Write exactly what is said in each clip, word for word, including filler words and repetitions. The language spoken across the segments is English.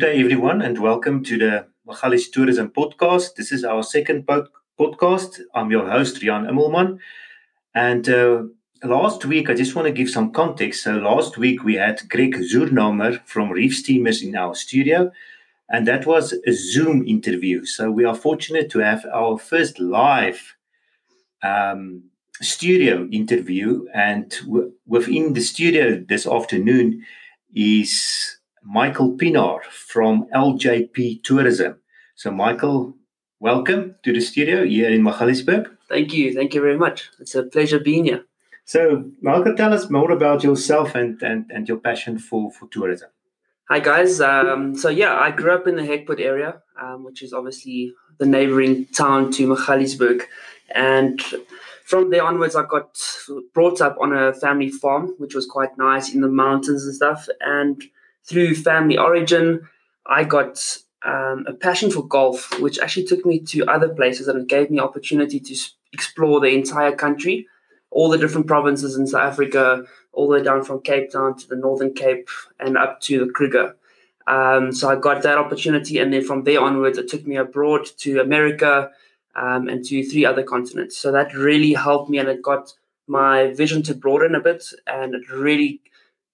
Good day, everyone, and welcome to the Magalis Tourism Podcast. This is our second pod- podcast. I'm your host, Rian Emmelman. And uh, last week, I just want to give some context. So last week, we had Greg Zurnomer from Reef Steamers in our studio, and that was a Zoom interview. So we are fortunate to have our first live um, studio interview. And w- within the studio this afternoon is Michael Pinar from L J P Tourism. So, Michael, welcome to the studio here in Magaliesburg. Thank you. Thank you very much. It's a pleasure being here. So, Michael, tell us more about yourself and, and, and your passion for, for tourism. Hi, guys. Um, so, yeah, I grew up in the Hekpoort area, um, which is obviously the neighboring town to Magaliesburg. And from there onwards, I got brought up on a family farm, which was quite nice in the mountains and stuff. And through family origin, I got um, a passion for golf, which actually took me to other places, and it gave me opportunity to explore the entire country, all the different provinces in South Africa, all the way down from Cape Town to the Northern Cape and up to the Kruger. Um, so I got that opportunity, and then from there onwards, it took me abroad to America um, and to three other continents. So that really helped me, and it got my vision to broaden a bit, and it really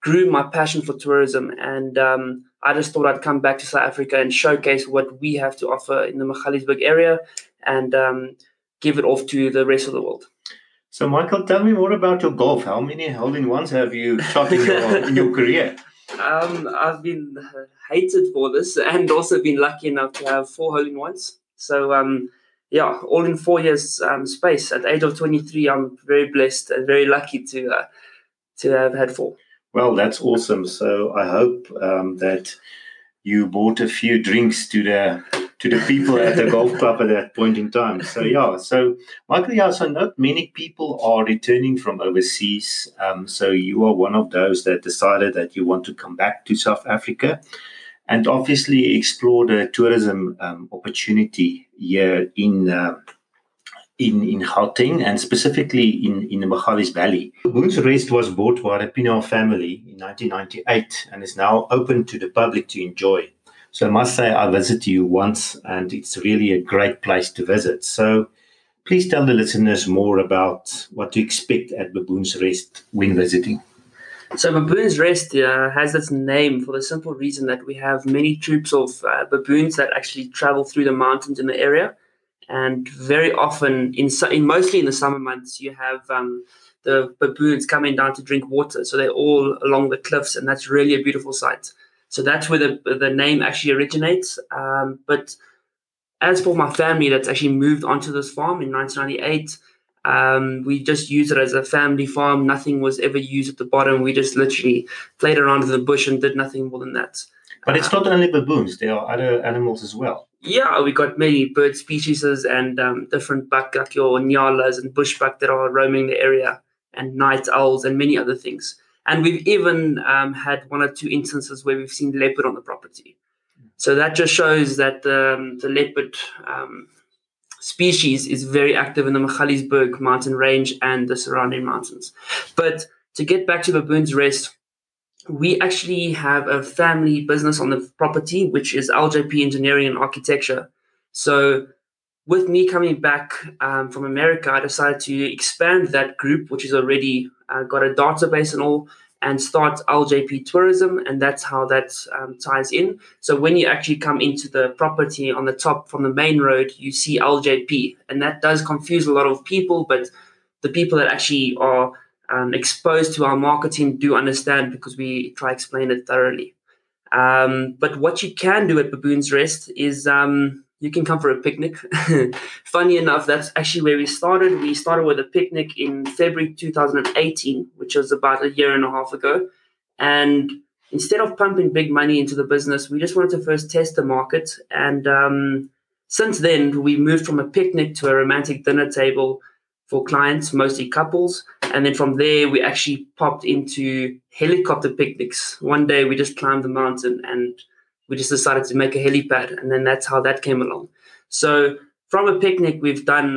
grew my passion for tourism, and um, I just thought I'd come back to South Africa and showcase what we have to offer in the Magaliesburg area and um, give it off to the rest of the world. So, Michael, tell me more about your golf. How many hole-in-ones have you shot in your, in your career? Um, I've been hated for this and also been lucky enough to have four hole-in-ones. So, um, yeah, all in four years um, space. At the age of twenty-three, I'm very blessed and very lucky to uh, to have had four. Well, that's awesome. So I hope um, that you bought a few drinks to the to the people at the golf club at that point in time. So, yeah. So, Michael, yeah, so not many people are returning from overseas. Um, so you are one of those that decided that you want to come back to South Africa and obviously explore the tourism um, opportunity here in uh, In, in Gauteng, and specifically in, in the Magalis Valley. Baboon's Rest was bought by the Pino family in nineteen ninety-eight and is now open to the public to enjoy. So I must say I visited you once, and it's really a great place to visit. So please tell the listeners more about what to expect at Baboon's Rest when visiting. So Baboon's Rest uh, has its name for the simple reason that we have many troops of uh, baboons that actually travel through the mountains in the area. And very often, in, in mostly in the summer months, you have um, the baboons coming down to drink water. So they're all along the cliffs, and that's really a beautiful sight. So that's where the the name actually originates. Um, but as for my family that's actually moved onto this farm in nineteen ninety-eight, um, we just used it as a family farm. Nothing was ever used at the bottom. We just literally played around in the bush and did nothing more than that. But it's not only baboons. There are other animals as well. Yeah, we got many bird species and um, different buck, like your nyalas and bushbuck that are roaming the area, and night owls and many other things. And we've even um, had one or two instances where we've seen leopard on the property. So that just shows that um, the leopard um, species is very active in the Magaliesburg mountain range and the surrounding mountains. But to get back to Baboon's Rest, we actually have a family business on the property, which is L J P Engineering and Architecture. So with me coming back um, from America, I decided to expand that group, which has already uh, got a database and all, and start L J P Tourism, and that's how that um, ties in. So when you actually come into the property on the top from the main road, you see L J P, and that does confuse a lot of people, but the people that actually are Um, exposed to our marketing do understand, because we try to explain it thoroughly. Um, but what you can do at Baboon's Rest is um, you can come for a picnic. Funny enough, that's actually where we started. We started with a picnic in February two thousand eighteen, which was about a year and a half ago. And instead of pumping big money into the business, we just wanted to first test the market. And um, since then, we moved from a picnic to a romantic dinner table for clients, mostly couples. And then from there, we actually popped into helicopter picnics. One day, we just climbed the mountain and we just decided to make a helipad. And then that's how that came along. So from a picnic, we've done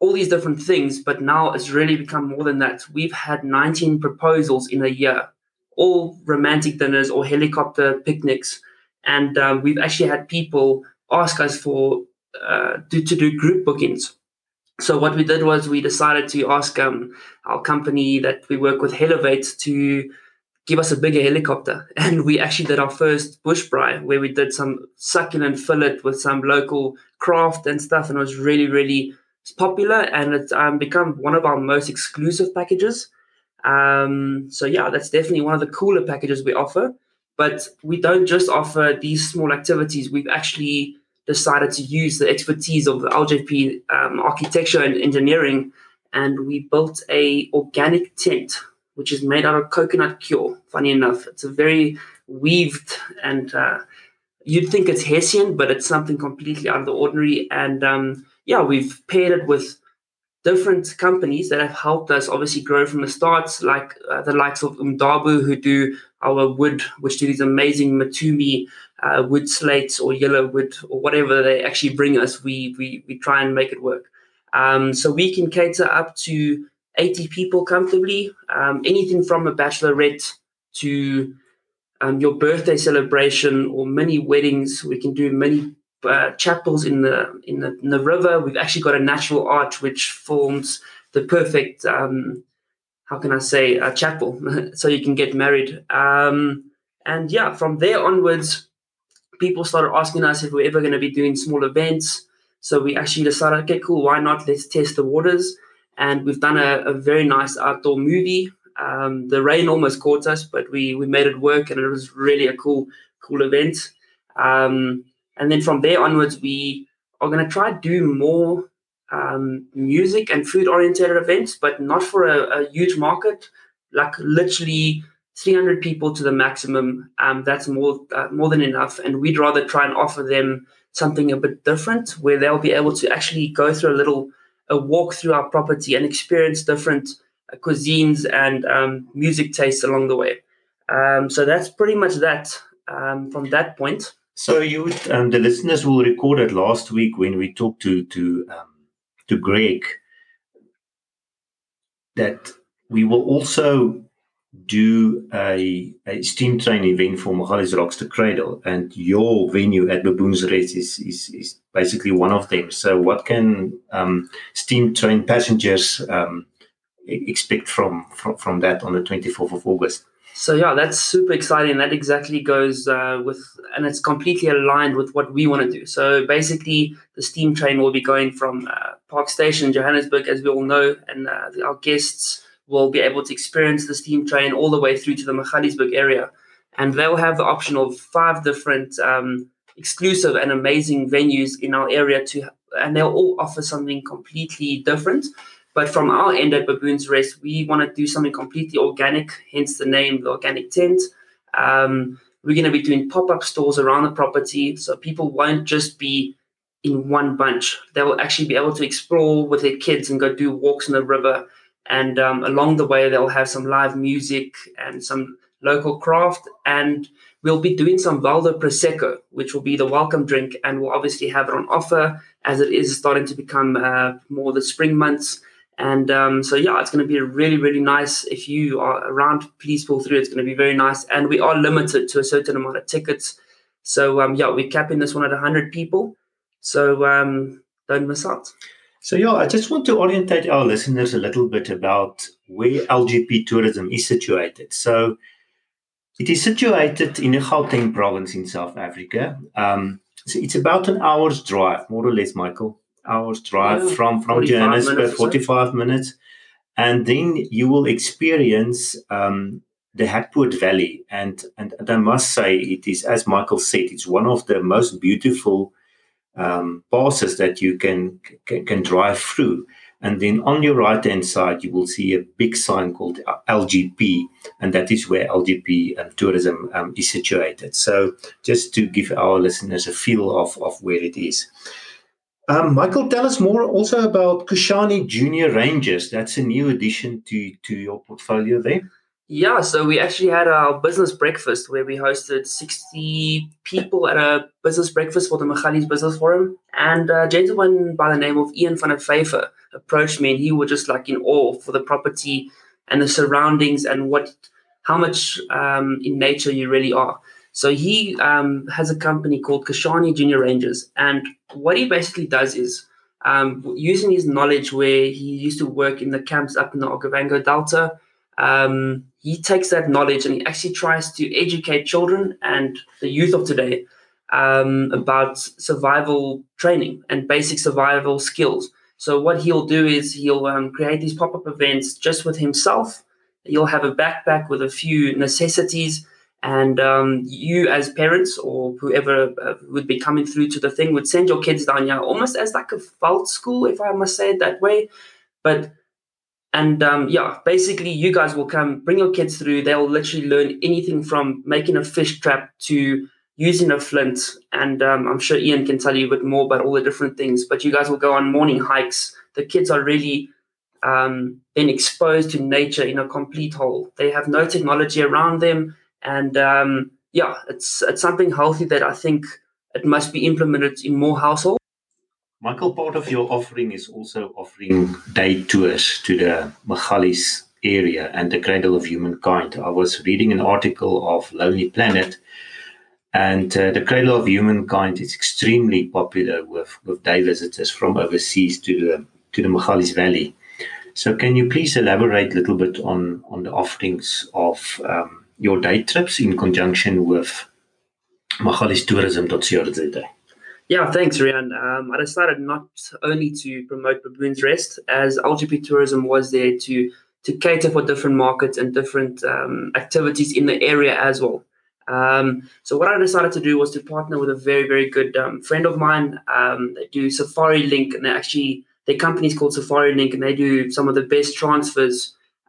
all these different things, but now it's really become more than that. We've had nineteen proposals in a year, all romantic dinners or helicopter picnics. And um, we've actually had people ask us for uh, to, to do group bookings. So what we did was we decided to ask um, our company that we work with, Helivate, to give us a bigger helicopter. And we actually did our first bush braai, where we did some succulent fillet with some local craft and stuff. And it was really, really popular. And it's um, become one of our most exclusive packages. Um, so, yeah, that's definitely one of the cooler packages we offer. But we don't just offer these small activities. We've actually decided to use the expertise of the L J P um, architecture and engineering. And we built a organic tent, which is made out of coconut cure. Funny enough, it's a very weaved and uh, you'd think it's Hessian, but it's something completely out of the ordinary. And um, yeah, we've paired it with different companies that have helped us obviously grow from the start, like uh, the likes of Umdabu, who do our wood, which do these amazing matumi uh, wood slates or yellow wood or whatever they actually bring us. We we we try and make it work. Um, so we can cater up to eighty people comfortably, um, anything from a bachelorette to um, your birthday celebration or mini weddings. We can do mini uh, chapels in the, in the in the river. We've actually got a natural arch which forms the perfect, um, how can I say, a chapel, so you can get married. Um, and yeah, from there onwards, people started asking us if we're ever going to be doing small events. So we actually decided, okay, cool, why not? Let's test the waters. And we've done a, a very nice outdoor movie. Um, the rain almost caught us, but we we made it work, and it was really a cool, cool event. Um, and then from there onwards, we are going to try to do more um, music and food-oriented events, but not for a, a huge market, like literally three hundred people to the maximum. Um, that's more uh, more than enough, and we'd rather try and offer them something a bit different, where they'll be able to actually go through a little a walk through our property and experience different cuisines and um, music tastes along the way. Um, so that's pretty much that um, from that point. So you, would, um, the listeners will record it last week when we talked to to um, to Greg, that we will also do a, a steam train event for Magalies Rocks a Cradle, and your venue at Baboon's Rest is, is is basically one of them. So what can um, steam train passengers um, expect from, from, from that on the twenty-fourth of August? So yeah, that's super exciting. That exactly goes uh, with, and it's completely aligned with what we want to do. So basically the steam train will be going from uh, Park Station, Johannesburg, as we all know, and uh, our guests will be able to experience the steam train all the way through to the Magaliesburg area. And they'll have the option of five different um, exclusive and amazing venues in our area, to, and they'll all offer something completely different. But from our end at Baboon's Rest, we want to do something completely organic, hence the name, the organic tent. Um, we're going to be doing pop-up stores around the property, so people won't just be in one bunch. They will actually be able to explore with their kids and go do walks in the river. And um, along the way, they'll have some live music and some local craft. And we'll be doing some Valdo Prosecco, which will be the welcome drink. And we'll obviously have it on offer as it is starting to become uh, more the spring months. And um, so, yeah, it's going to be really, really nice. If you are around, please pull through. It's going to be very nice. And we are limited to a certain amount of tickets. So, um, yeah, we're capping this one at one hundred people. So um, don't miss out. So, yeah, I just want to orientate our listeners a little bit about where L J P Tourism is situated. So, it is situated in the Gauteng province in South Africa. Um, so, it's about an hour's drive, more or less, Michael. Hour's drive yeah, from, from Johannesburg, forty-five minutes. And then you will experience um, the Hekpoort Valley. And, and, and I must say, it is, as Michael said, it's one of the most beautiful Um, passes that you can, can can drive through. And then on your right-hand side, you will see a big sign called L J P, and that is where L J P um, tourism um, is situated. So just to give our listeners a feel of, of where it is. Um, Michael, tell us more also about Kashani Junior Rangers. That's a new addition to, to your portfolio there. Yeah, so we actually had our business breakfast where we hosted sixty people at a business breakfast for the Magalies Business Forum. And a gentleman by the name of Ian van der Vyver approached me, and he was just like in awe for the property and the surroundings and what, how much um, in nature you really are. So he um, has a company called Kashani Junior Rangers. And what he basically does is, um, using his knowledge where he used to work in the camps up in the Okavango Delta, um, he takes that knowledge and he actually tries to educate children and the youth of today um, about survival training and basic survival skills. So what he'll do is he'll um, create these pop-up events just with himself. You'll have a backpack with a few necessities, and um, you as parents or whoever uh, would be coming through to the thing would send your kids down here almost as like a veld school, if I must say it that way. But and um, yeah, basically you guys will come, bring your kids through. They'll literally learn anything from making a fish trap to using a flint. And um, I'm sure Ian can tell you a bit more about all the different things, but you guys will go on morning hikes. The kids are really Um, been exposed to nature in a complete whole. They have no technology around them, and um, yeah, it's it's something healthy that I think it must be implemented in more households. Michael, part of your offering is also offering day tours to the Magalis area and the Cradle of Humankind. I was reading an article of Lonely Planet, and uh, the Cradle of Humankind is extremely popular with, with day visitors from overseas to the to the Magalis Valley. So can you please elaborate a little bit on, on the offerings of um, your day trips in conjunction with machalistourism dot co dot za? Yeah, thanks, Rian. Um, I decided not only to promote Baboon's Rest, as L J P Tourism was there to, to cater for different markets and different um, activities in the area as well. Um, so what I decided to do was to partner with a very, very good um, friend of mine. Um, they do Safari Link, and they actually... Their company is called Safari Link, and they do some of the best transfers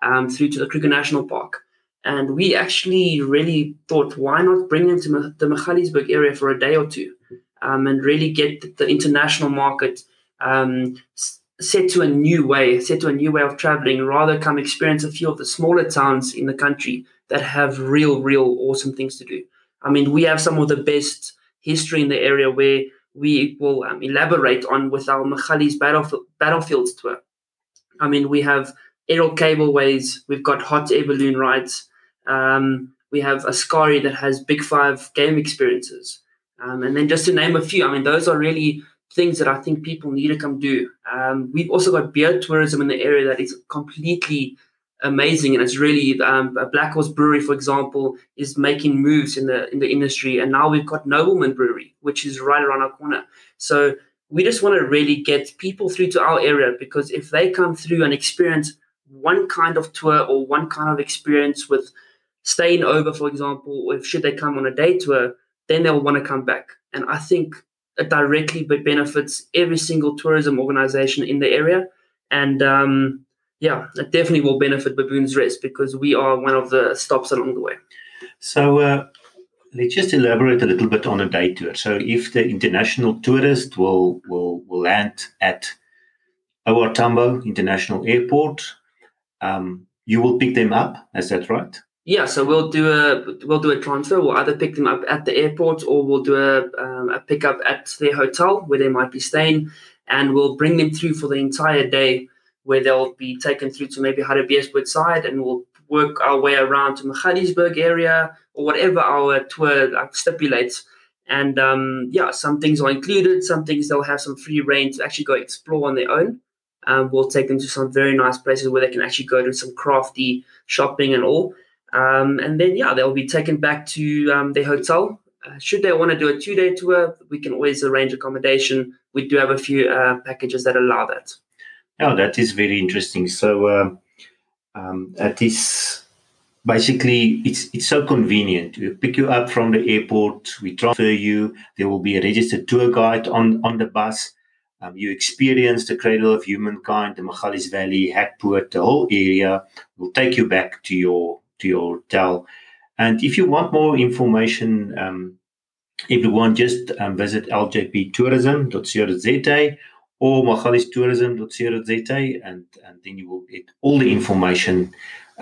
um, through to the Kruger National Park. And we actually really thought, why not bring them to the Magaliesburg area for a day or two um, and really get the international market um, set to a new way, set to a new way of traveling, rather come experience a few of the smaller towns in the country that have real, real awesome things to do. I mean, we have some of the best history in the area where we will um, elaborate on with our Magalies battlef- battlefields tour. I mean, we have aerial cableways, we've got hot air balloon rides, um, we have Ascari that has Big Five game experiences. Um, and then just to name a few, I mean, those are really things that I think people need to come do. Um, we've also got beer tourism in the area that is completely amazing, and it's really um, a Black Horse Brewery, for example, is making moves in the in the industry, and now we've got Nobleman Brewery, which is right around our corner. So we just want to really get people through to our area, because if they come through and experience one kind of tour or one kind of experience with staying over, for example, or if should they come on a day tour, then they'll want to come back. And I think it directly benefits every single tourism organization in the area, and um yeah, it definitely will benefit Baboon's Rest, because we are one of the stops along the way. So uh, let's just elaborate a little bit on a day tour. So if the international tourist will will, will land at O R Tambo International Airport, um, you will pick them up. Is that right? Yeah. So we'll do a we'll do a transfer. We'll either pick them up at the airport, or we'll do a, um, a pickup at their hotel where they might be staying, and we'll bring them through for the entire day, where they'll be taken through to maybe Harabiesburg side, and we'll work our way around to Magaliesburg area or whatever our tour stipulates. And um, yeah, some things are included, some things they'll have some free reign to actually go explore on their own. Um, we'll take them to some very nice places where they can actually go to some crafty shopping and all. Um, and then, yeah, they'll be taken back to um, their hotel. Uh, should they want to do a two-day tour, we can always arrange accommodation. We do have a few uh, packages that allow that. Oh, that is very interesting. So uh, um, that is basically, it's it's so convenient. We pick you up from the airport, we transfer you, there will be a registered tour guide on, on the bus. Um, you experience the Cradle of Humankind, the Magalis Valley, Hekpoort, the whole area. We'll take you back to your, to your hotel. And if you want more information, um, everyone, just um, visit l j p tourism dot co dot za or machalistourism dot co dot za, and, and then you will get all the information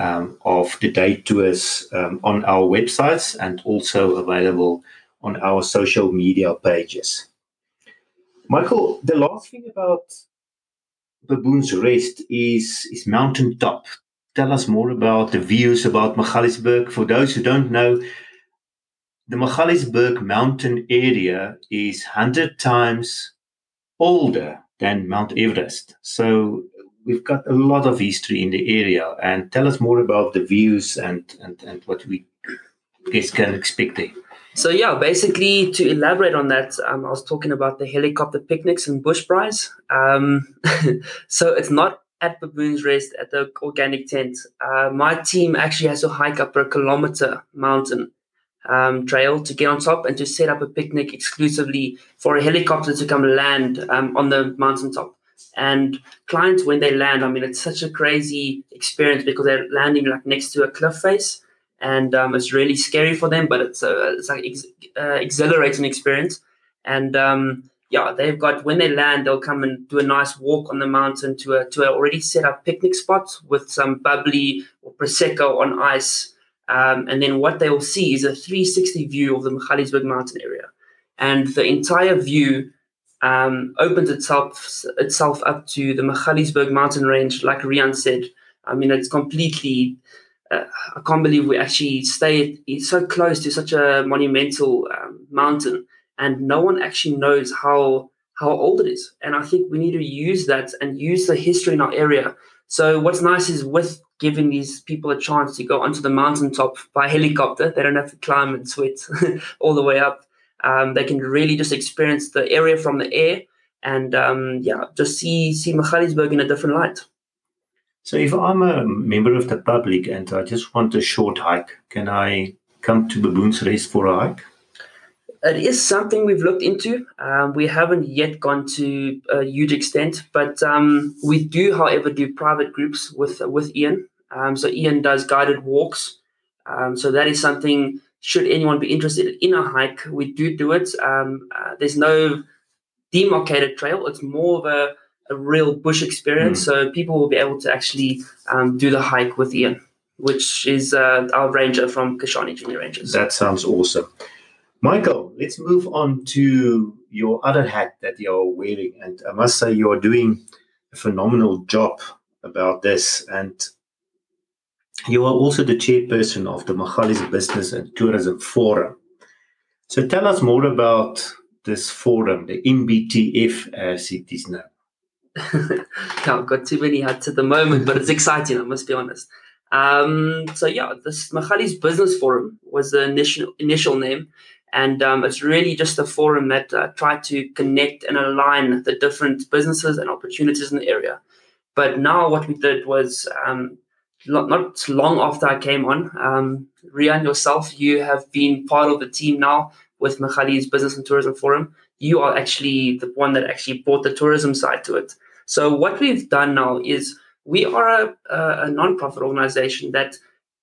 um, of the day tours um, on our websites, and also available on our social media pages. Michael, the last thing about Baboon's Rest is, is mountaintop. Tell us more about the views about Magaliesburg. For those who don't know, the Magaliesburg mountain area is one hundred times older than Mount Everest. So we've got a lot of history in the area. And tell us more about the views and, and, and what we can expect there. So, yeah, basically to elaborate on that, um, I was talking about the helicopter picnics and bush prize. Um, so it's not at Baboon's Rest at the organic tent. Uh, my team actually has to hike up a kilometer mountain um, trail to get on top and to set up a picnic exclusively for a helicopter to come land um, on the mountaintop. And clients, when they land, I mean, it's such a crazy experience because they're landing like next to a cliff face. And um, it's really scary for them, but it's a, it's like ex- uh, exhilarating experience. And um, yeah, they've got, when they land, they'll come and do a nice walk on the mountain to a to an already set up picnic spot with some bubbly or prosecco on ice. Um, and then what they will see is a three sixty view of the Magaliesburg mountain area, and the entire view um, opens itself itself up to the Magaliesburg mountain range. Like Rian said, I mean, it's completely. Uh, I can't believe we actually stayed so close to such a monumental um, mountain, and no one actually knows how how old it is. And I think we need to use that and use the history in our area. So what's nice is with giving these people a chance to go onto the mountaintop by helicopter, they don't have to climb and sweat all the way up. Um, they can really just experience the area from the air and um, yeah, just see see Magaliesburg in a different light. So if I'm a member of the public and I just want a short hike, can I come to Baboon's Rest for a hike? It is something we've looked into. Um, we haven't yet gone to a huge extent, but um, we do, however, do private groups with with Ian. Um, so Ian does guided walks. Um, so that is something, should anyone be interested in a hike, we do do it. Um, uh, there's no demarcated trail. It's more of a a real bush experience, mm. so people will be able to actually um, do the hike with Ian, which is uh, our ranger from Kashani Junior Rangers. That sounds awesome. Michael, let's move on to your other hat that you're wearing, and I must say you're doing a phenomenal job about this, and you are also the chairperson of the Magalis Business and Tourism Forum. So tell us more about this forum, the M B T F as it is now. I've got too many hats at the moment, but it's exciting, I must be honest. Um, so yeah, this Magalies Business Forum was the initial, initial name, and um, it's really just a forum that uh, tried to connect and align the different businesses and opportunities in the area. But now what we did was, um, not, not long after I came on, um, Rian, yourself, you have been part of the team now with Magalies Business and Tourism Forum. You are actually the one that actually brought the tourism side to it. So what we've done now is we are a, a, a non-profit organization that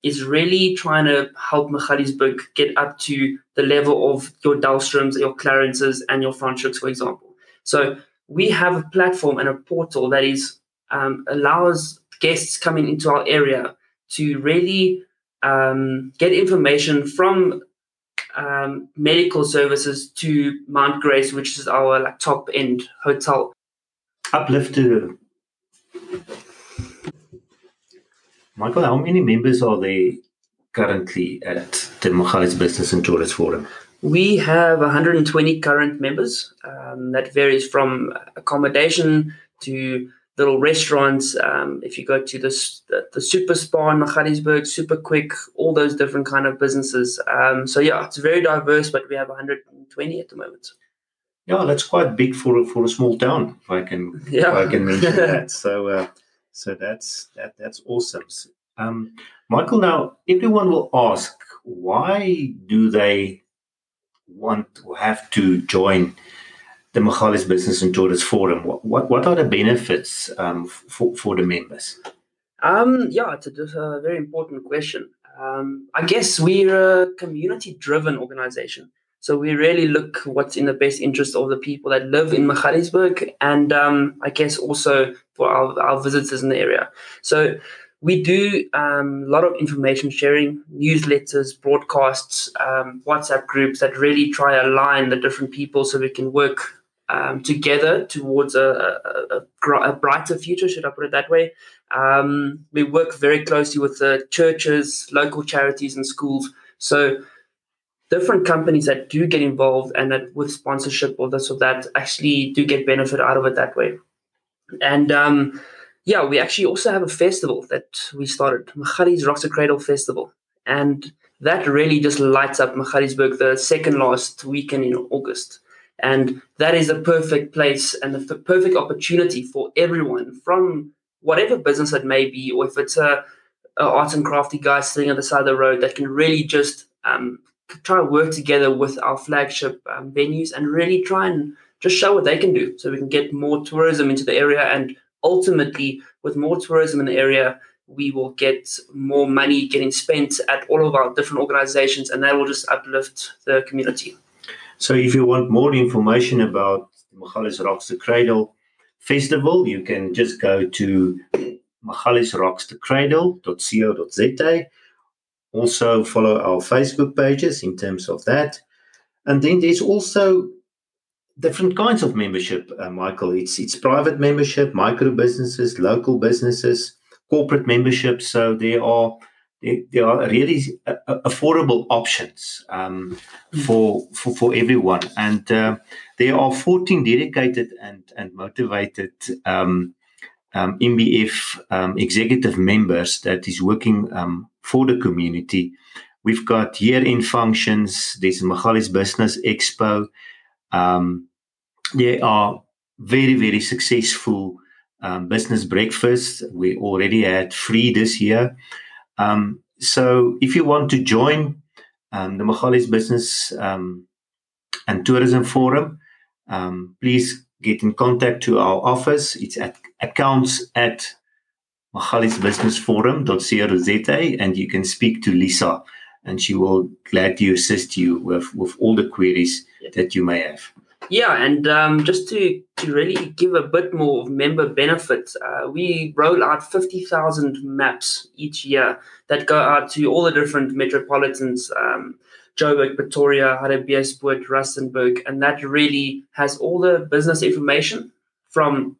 is really trying to help Magaliesburg get up to the level of your Dalstroms, your Clarences, and your Franschhoeks, for example. So we have a platform and a portal that is um, allows guests coming into our area to really um, get information from Um, medical services to Mount Grace, which is our like top end hotel. Uplifted. Michael, how many members are there currently at the Magalies Business and Tourism Forum? We have one hundred twenty current members. Um, that varies from accommodation to little restaurants. Um, if you go to the, the, the Super Spa in Magaliesburg, Super Quick, all those different kind of businesses. Um, so, yeah, it's very diverse, but we have one hundred twenty at the moment. Yeah, that's quite big for, for a small town, if I can, yeah. if I can mention that. So uh, so that's that that's awesome. Um, Michael, now, everyone will ask, why do they want or have to join the Magalies Business and Tourism Forum? What, what what are the benefits um, for, for the members? Um, yeah, it's a, a very important question. Um, I guess we're a community-driven organization. So we really look what's in the best interest of the people that live in Magaliesburg and um, I guess also for our, our visitors in the area. So we do um, a lot of information sharing, newsletters, broadcasts, um, WhatsApp groups that really try to align the different people so we can work Um, together towards a, a, a, a brighter future, should I put it that way. Um, we work very closely with the churches, local charities and schools. So different companies that do get involved and that with sponsorship or this or that actually do get benefit out of it that way. And um, yeah, we actually also have a festival that we started, Magalies Rocks a Cradle Festival. And that really just lights up Magaliesburg the second last weekend in August. And that is the perfect place and the f- perfect opportunity for everyone, from whatever business it may be, or if it's a, a arts and crafty guy sitting on the side of the road, that can really just um, try and work together with our flagship um, venues and really try and just show what they can do, so we can get more tourism into the area. And ultimately, with more tourism in the area, we will get more money getting spent at all of our different organizations, and that will just uplift the community. So if you want more information about Magalies Rocks the Cradle Festival, you can just go to magalies rocks the cradle dot co dot za. Also follow our Facebook pages in terms of that. And then there's also different kinds of membership, uh, Michael. It's, it's private membership, micro businesses, local businesses, corporate membership. So there are there are really affordable options um, for, for for everyone. And uh, there are fourteen dedicated and, and motivated um, um, M B F um, executive members that is working um, for the community. We've got year-end functions. There's Magalis Business Expo. Um, there are very, very successful um, business breakfasts. We already had three this year. Um, so if you want to join um, the Magalies Business um, and Tourism Forum, um, please get in contact to our office. It's at accounts at magalies business forum dot co dot za, and you can speak to Lisa, and she will gladly assist you with, with all the queries that you may have. Yeah, and um, just to, to really give a bit more of member benefits, uh, we roll out fifty thousand maps each year that go out to all the different metropolitans, um, Joburg, Pretoria, Harabiesburg, Rustenburg, and that really has all the business information from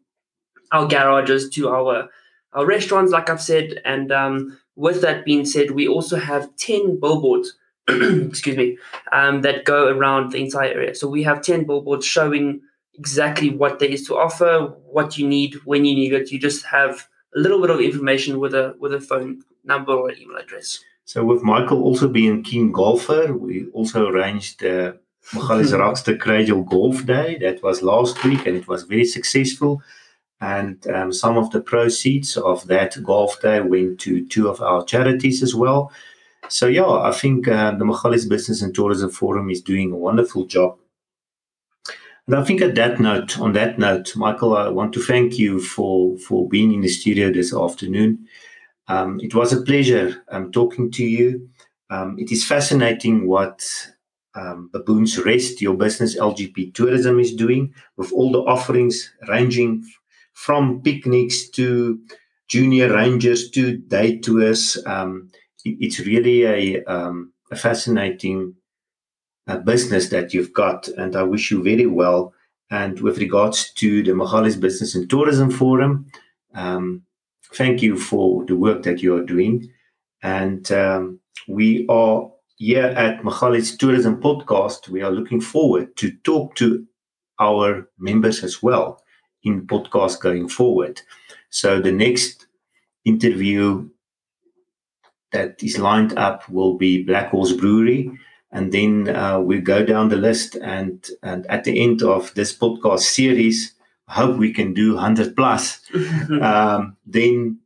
our garages to our, our restaurants, like I've said. And um, with that being said, we also have ten billboards excuse me, um, that go around the entire area. So we have ten billboards showing exactly what there is to offer, what you need, when you need it. You just have a little bit of information with a with a phone number or an email address. So with Michael also being keen golfer, we also arranged the Magalies Rocks the Cradle Golf Day. That was last week, and it was very successful. And um, some of the proceeds of that golf day went to two of our charities as well. So, yeah, I think uh, the Magalis Business and Tourism Forum is doing a wonderful job. And I think at that note, on that note, Michael, I want to thank you for, for being in the studio this afternoon. Um, it was a pleasure um, talking to you. Um, it is fascinating what um, Baboon's Rest, your business, L J P Tourism, is doing, with all the offerings ranging from picnics to junior rangers to day tours. Um It's really a, um, a fascinating uh, business that you've got, and I wish you very well. And with regards to the Magalis Business and Tourism Forum, um, thank you for the work that you are doing. And um, we are here at Magalis Tourism Podcast. We are looking forward to talk to our members as well in podcasts going forward. So the next interview that is lined up will be Black Horse Brewery, and then uh, we go down the list, and, and at the end of this podcast series, I hope we can do one hundred plus, um, then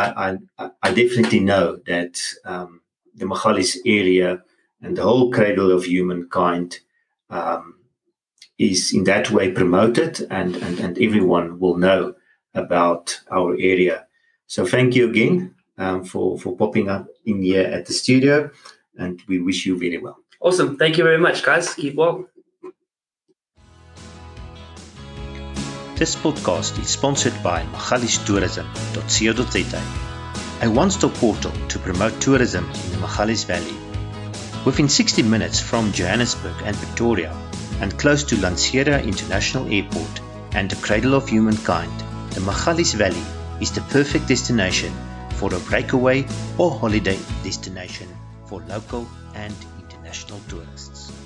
I, I, I definitely know that um, the Magalis area and the whole Cradle of Humankind um, is in that way promoted, and, and, and everyone will know about our area. So thank you again. Um, for, for popping up in here at the studio, and we wish you very well. Awesome. Thank you very much, guys. Keep well. This podcast is sponsored by magalies tourism dot co dot za, a one-stop portal to promote tourism in the Magalies Valley. Within sixty minutes from Johannesburg and Pretoria, and close to Lanseria International Airport and the Cradle of Humankind, the Magalies Valley is the perfect destination for a breakaway or holiday destination for local and international. international tourists.